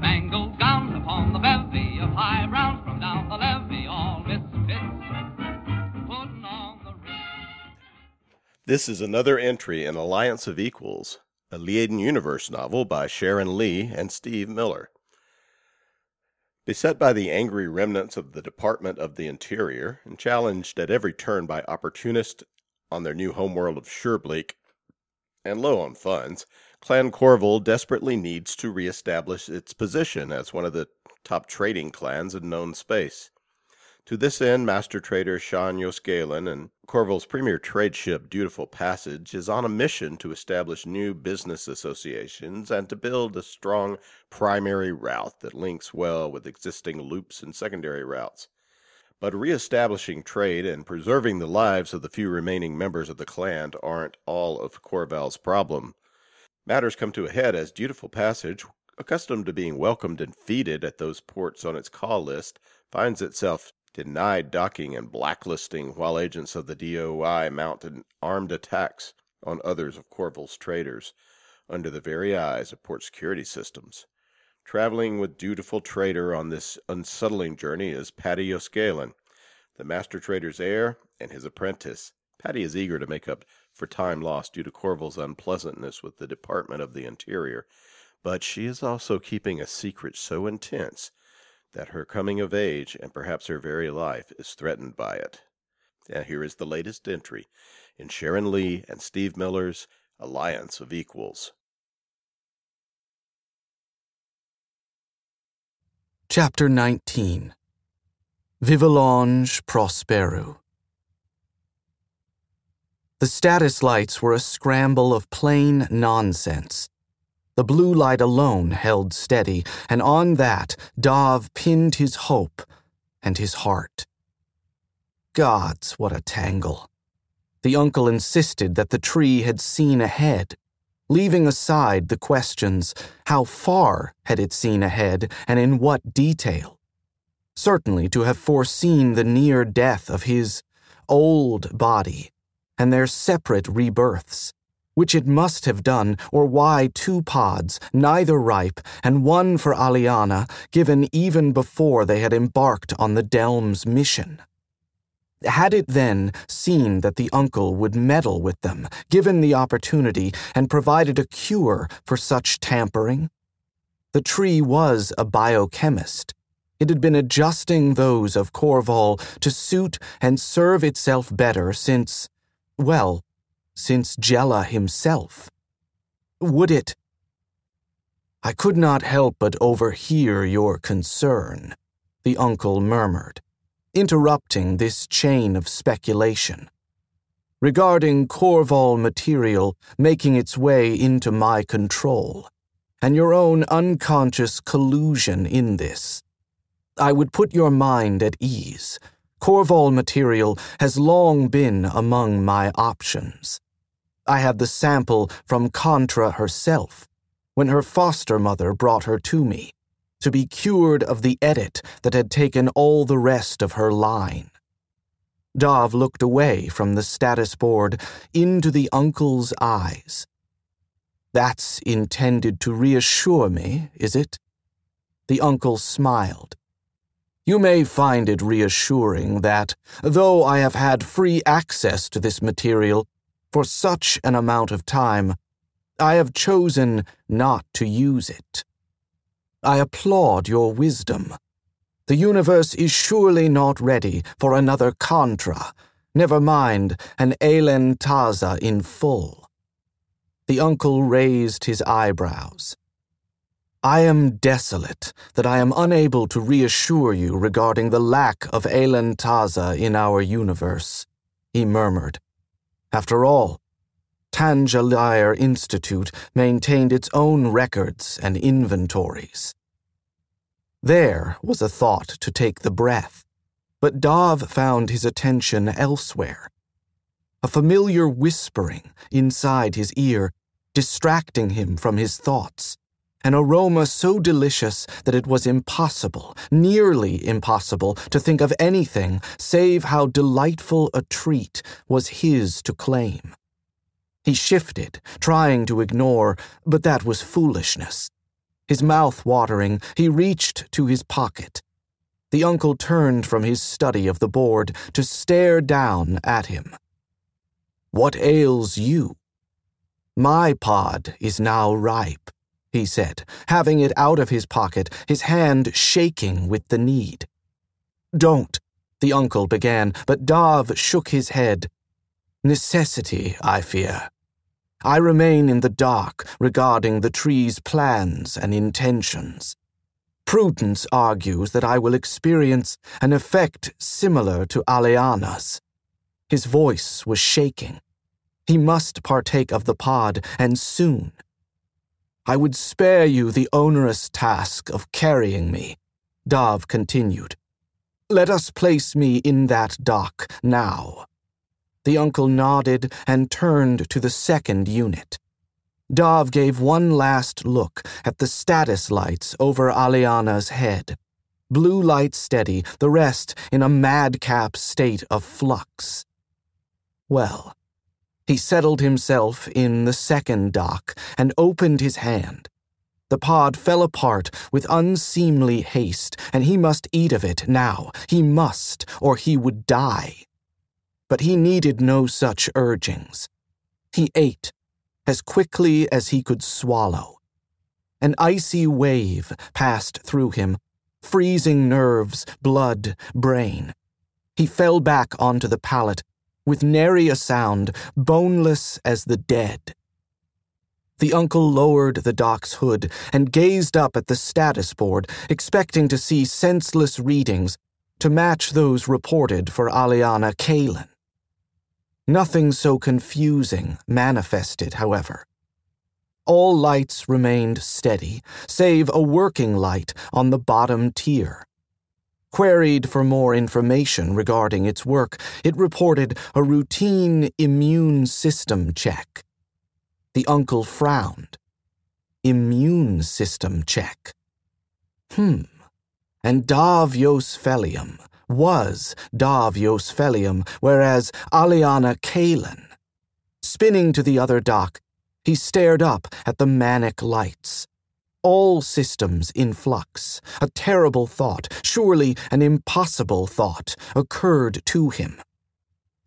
Mangled down upon the bevy of high browns from down the levee. All misfits. Putting on the ribs. This is another entry in Alliance of Equals, a Liaden Universe novel by Sharon Lee and Steve Miller. Beset by the angry remnants of the Department of the Interior and challenged at every turn by opportunists on their new homeworld of Shurbleak, and low on funds, Clan Corval desperately needs to reestablish its position as one of the top trading clans in known space. To this end, Master Trader Sean Yoskalen and Corval's premier trade ship, Dutiful Passage, is on a mission to establish new business associations and to build a strong primary route that links well with existing loops and secondary routes. But reestablishing trade and preserving the lives of the few remaining members of the clan aren't all of Corval's problem. Matters come to a head as Dutiful Passage, accustomed to being welcomed and feted at those ports on its call list, finds itself denied docking and blacklisting while agents of the DOI mounted armed attacks on others of Corval's traders under the very eyes of port security systems. Traveling with Dutiful Trader on this unsettling journey is Paddy O'Scalen, the master trader's heir and his apprentice. Paddy is eager to make up for time lost due to Corval's unpleasantness with the Department of the Interior, but she is also keeping a secret so intense that her coming of age and perhaps her very life is threatened by it. And here is the latest entry in Sharon Lee and Steve Miller's Alliance of Equals. Chapter 19. Vivalange Prospero. The status lights were a scramble of plain nonsense. The blue light alone held steady, and on that, Dov pinned his hope and his heart. Gods, what a tangle. The uncle insisted that the tree had seen ahead, leaving aside the questions, how far had it seen ahead and in what detail? Certainly to have foreseen the near death of his old body and their separate rebirths, which it must have done, or why two pods, neither ripe, and one for Aliana, given even before they had embarked on the Delm's mission. Had it then seen that the uncle would meddle with them, given the opportunity, and provided a cure for such tampering? The tree was a biochemist. It had been adjusting those of Corval to suit and serve itself better since, well, since Jella himself. Would it? I could not help but overhear your concern, the uncle murmured, interrupting this chain of speculation. Regarding Corval material making its way into my control, and your own unconscious collusion in this, I would put your mind at ease. Corval material has long been among my options. I had the sample from Contra herself, when her foster mother brought her to me, to be cured of the edit that had taken all the rest of her line. Dov looked away from the status board into the uncle's eyes. That's intended to reassure me, is it? The uncle smiled. You may find it reassuring that, though I have had free access to this material for such an amount of time, I have chosen not to use it. I applaud your wisdom. The universe is surely not ready for another Contra, never mind an Alen Taza in full. The uncle raised his eyebrows. I am desolate that I am unable to reassure you regarding the lack of Alen Taza in our universe, he murmured. After all, Tangier Institute maintained its own records and inventories. There was a thought to take the breath, but Dov found his attention elsewhere. A familiar whispering inside his ear, distracting him from his thoughts. An aroma so delicious that it was impossible, nearly impossible, to think of anything save how delightful a treat was his to claim. He shifted, trying to ignore, but that was foolishness. His mouth watering, he reached to his pocket. The uncle turned from his study of the board to stare down at him. What ails you? My pod is now ripe, he said, having it out of his pocket, his hand shaking with the need. Don't, the uncle began, but Dov shook his head. Necessity, I fear. I remain in the dark regarding the tree's plans and intentions. Prudence argues that I will experience an effect similar to Aliana's. His voice was shaking. He must partake of the pod, and soon. I would spare you the onerous task of carrying me, Dov continued. Let us place me in that dock now. The uncle nodded and turned to the second unit. Dov gave one last look at the status lights over Aliana's head. Blue light steady, the rest in a madcap state of flux. Well, he settled himself in the second dock and opened his hand. The pod fell apart with unseemly haste, and he must eat of it now. He must, or he would die. But he needed no such urgings. He ate, as quickly as he could swallow. An icy wave passed through him, freezing nerves, blood, brain. He fell back onto the pallet, with nary a sound, boneless as the dead. The uncle lowered the doc's hood and gazed up at the status board, expecting to see senseless readings to match those reported for Aliana Kalin. Nothing so confusing manifested, however. All lights remained steady, save a working light on the bottom tier. Queried for more information regarding its work, it reported a routine immune system check. The uncle frowned. Immune system check. And Daviosphelium was Daviosphelium, whereas Aliana Kalin. Spinning to the other dock, he stared up at the manic lights. All systems in flux. A terrible thought, surely an impossible thought, occurred to him.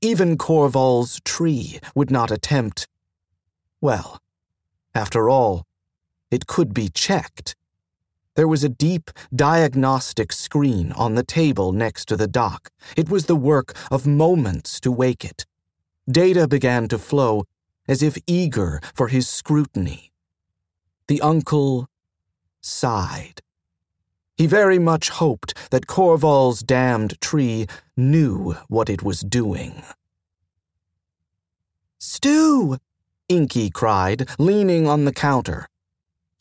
Even Corval's tree would not attempt. Well, after all, it could be checked. There was a deep diagnostic screen on the table next to the dock. It was the work of moments to wake it. Data began to flow, as if eager for his scrutiny. The uncle sighed. He very much hoped that Corval's damned tree knew what it was doing. "Stu," Inky cried, leaning on the counter,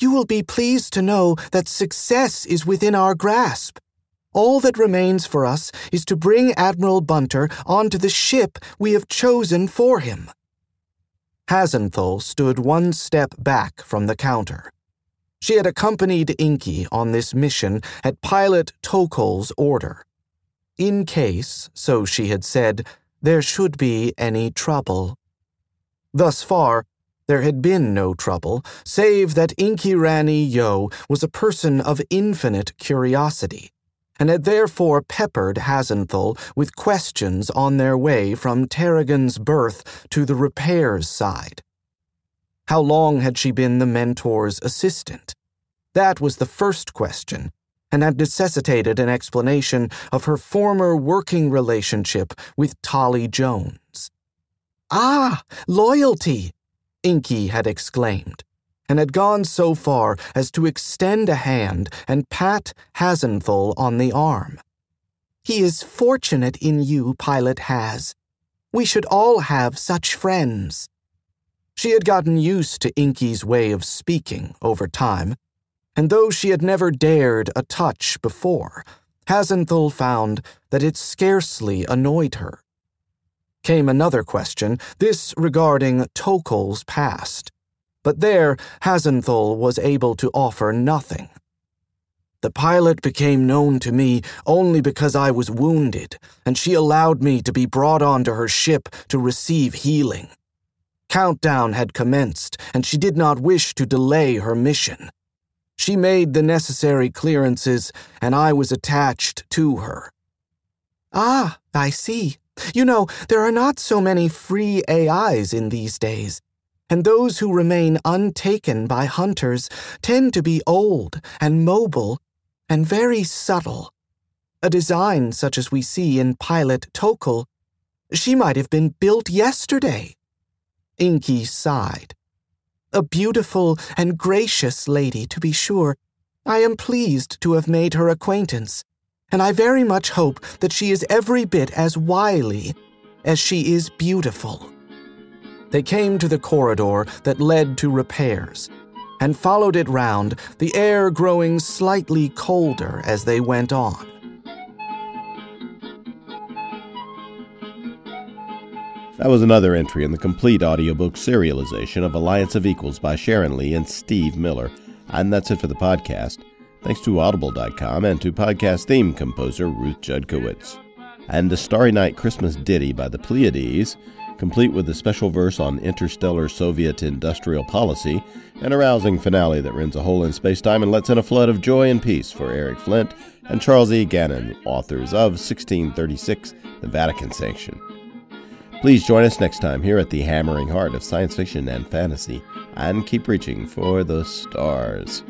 "you will be pleased to know that success is within our grasp. All that remains for us is to bring Admiral Bunter onto the ship we have chosen for him." Hasenthal stood one step back from the counter. She had accompanied Inky on this mission at Pilot Tokol's order. In case, so she had said, there should be any trouble. Thus far, there had been no trouble, save that Inky Rani Yo was a person of infinite curiosity, and had therefore peppered Hasenthal with questions on their way from Terrigan's berth to the repairs side. How long had she been the mentor's assistant? That was the first question, and had necessitated an explanation of her former working relationship with Tolly Jones. "Ah, loyalty!" Inky had exclaimed, and had gone so far as to extend a hand and pat Hasenthal on the arm. "He is fortunate in you, Pilot Haz. We should all have such friends." She had gotten used to Inky's way of speaking over time, and though she had never dared a touch before, Hasenthal found that it scarcely annoyed her. Came another question, this regarding Tokol's past. But there, Hasenthal was able to offer nothing. "The pilot became known to me only because I was wounded, and she allowed me to be brought onto her ship to receive healing. Countdown had commenced, and she did not wish to delay her mission. She made the necessary clearances, and I was attached to her." "Ah, I see. You know, there are not so many free AIs in these days. And those who remain untaken by hunters tend to be old and mobile and very subtle. A design such as we see in Pilot Tokol, she might have been built yesterday." Inky sighed. "A beautiful and gracious lady, to be sure. I am pleased to have made her acquaintance, and I very much hope that she is every bit as wily as she is beautiful." They came to the corridor that led to repairs, and followed it round, the air growing slightly colder as they went on. That was another entry in the complete audiobook serialization of Alliance of Equals by Sharon Lee and Steve Miller. And that's it for the podcast. Thanks to Audible.com and to podcast theme composer Ruth Judkowitz. And the Starry Night Christmas Ditty by the Pleiades, complete with a special verse on interstellar Soviet industrial policy, and a rousing finale that rends a hole in space-time and lets in a flood of joy and peace for Eric Flint and Charles E. Gannon, authors of 1636 The Vatican Sanction. Please join us next time here at the hammering heart of science fiction and fantasy, and keep reaching for the stars.